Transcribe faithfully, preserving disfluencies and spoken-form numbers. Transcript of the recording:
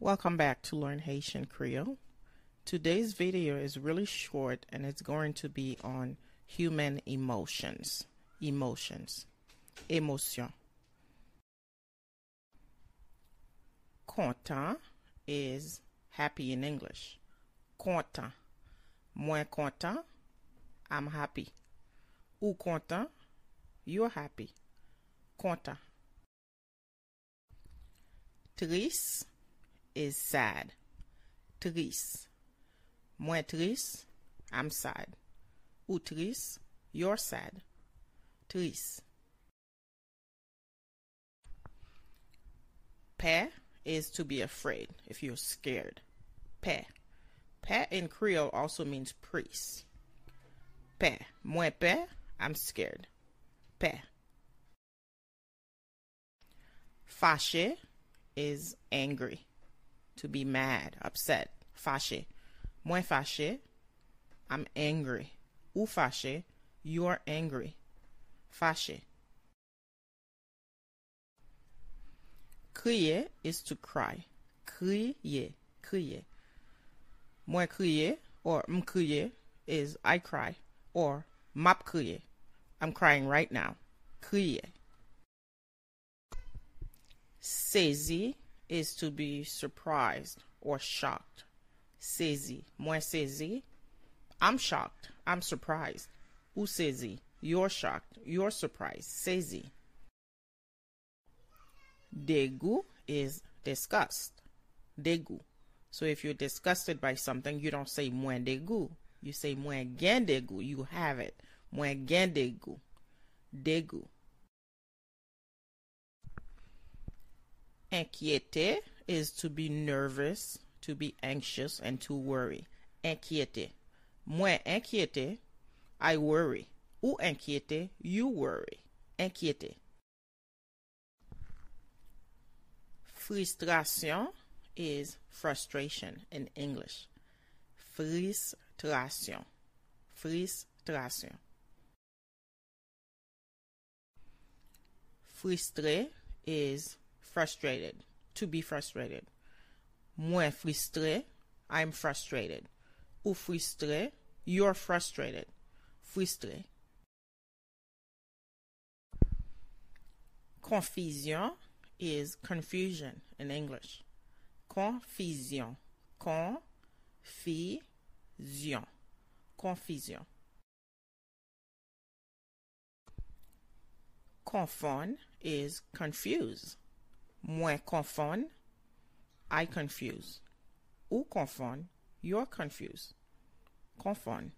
Welcome back to Learn Haitian Creole. Today's video is really short and it's going to be on human emotions. Emotions. Emotion. Content is happy in English. Content. Mwen kontan, I'm happy. Ou content, you're happy. Content. Triste is sad. Triste. Moi triste, I'm sad. Ou triste, you're sad. Triste. Pe is to be afraid if you're scared. Pe. Pe in Creole also means priest. Pe. Mwen pe, I'm scared. Pe. Fache is angry. To be mad, upset. Fache. Mwen fache, I'm angry. Ou fache, you're angry. Fache. Kriye is to cry. Kriye. Kriye. Mwen kriye or m'kriye is I cry or m'ap kriye. I'm crying right now. Kriye. Saisi is to be surprised or shocked. Saisi. Mwen saisi, I'm shocked. I'm surprised. Ou saisi, you're shocked. You're surprised. Saisi. Degoo is disgust. Degoo. So if you're disgusted by something, you don't say "Mwen degoo." You say "Mwen gagne dégoo." You have it. "Mwen gagne dégoo." Dégoo. Inquiété is to be nervous, to be anxious, and to worry. Inquiété. Mwen inquiété, I worry. Ou inquiété, you worry. Inquiété. Frustration is frustration in English. Frustration. Frustration. Frustré is frustrated. To be frustrated. Mwen frustré, I'm frustrated. Ou frustré, you're frustrated. Frustré. Confusion is confusion in English. Confusion. Confusion. Confusion. Confond is confuse. Mwen confond, I confuse. Ou confond, you're confused. Confond.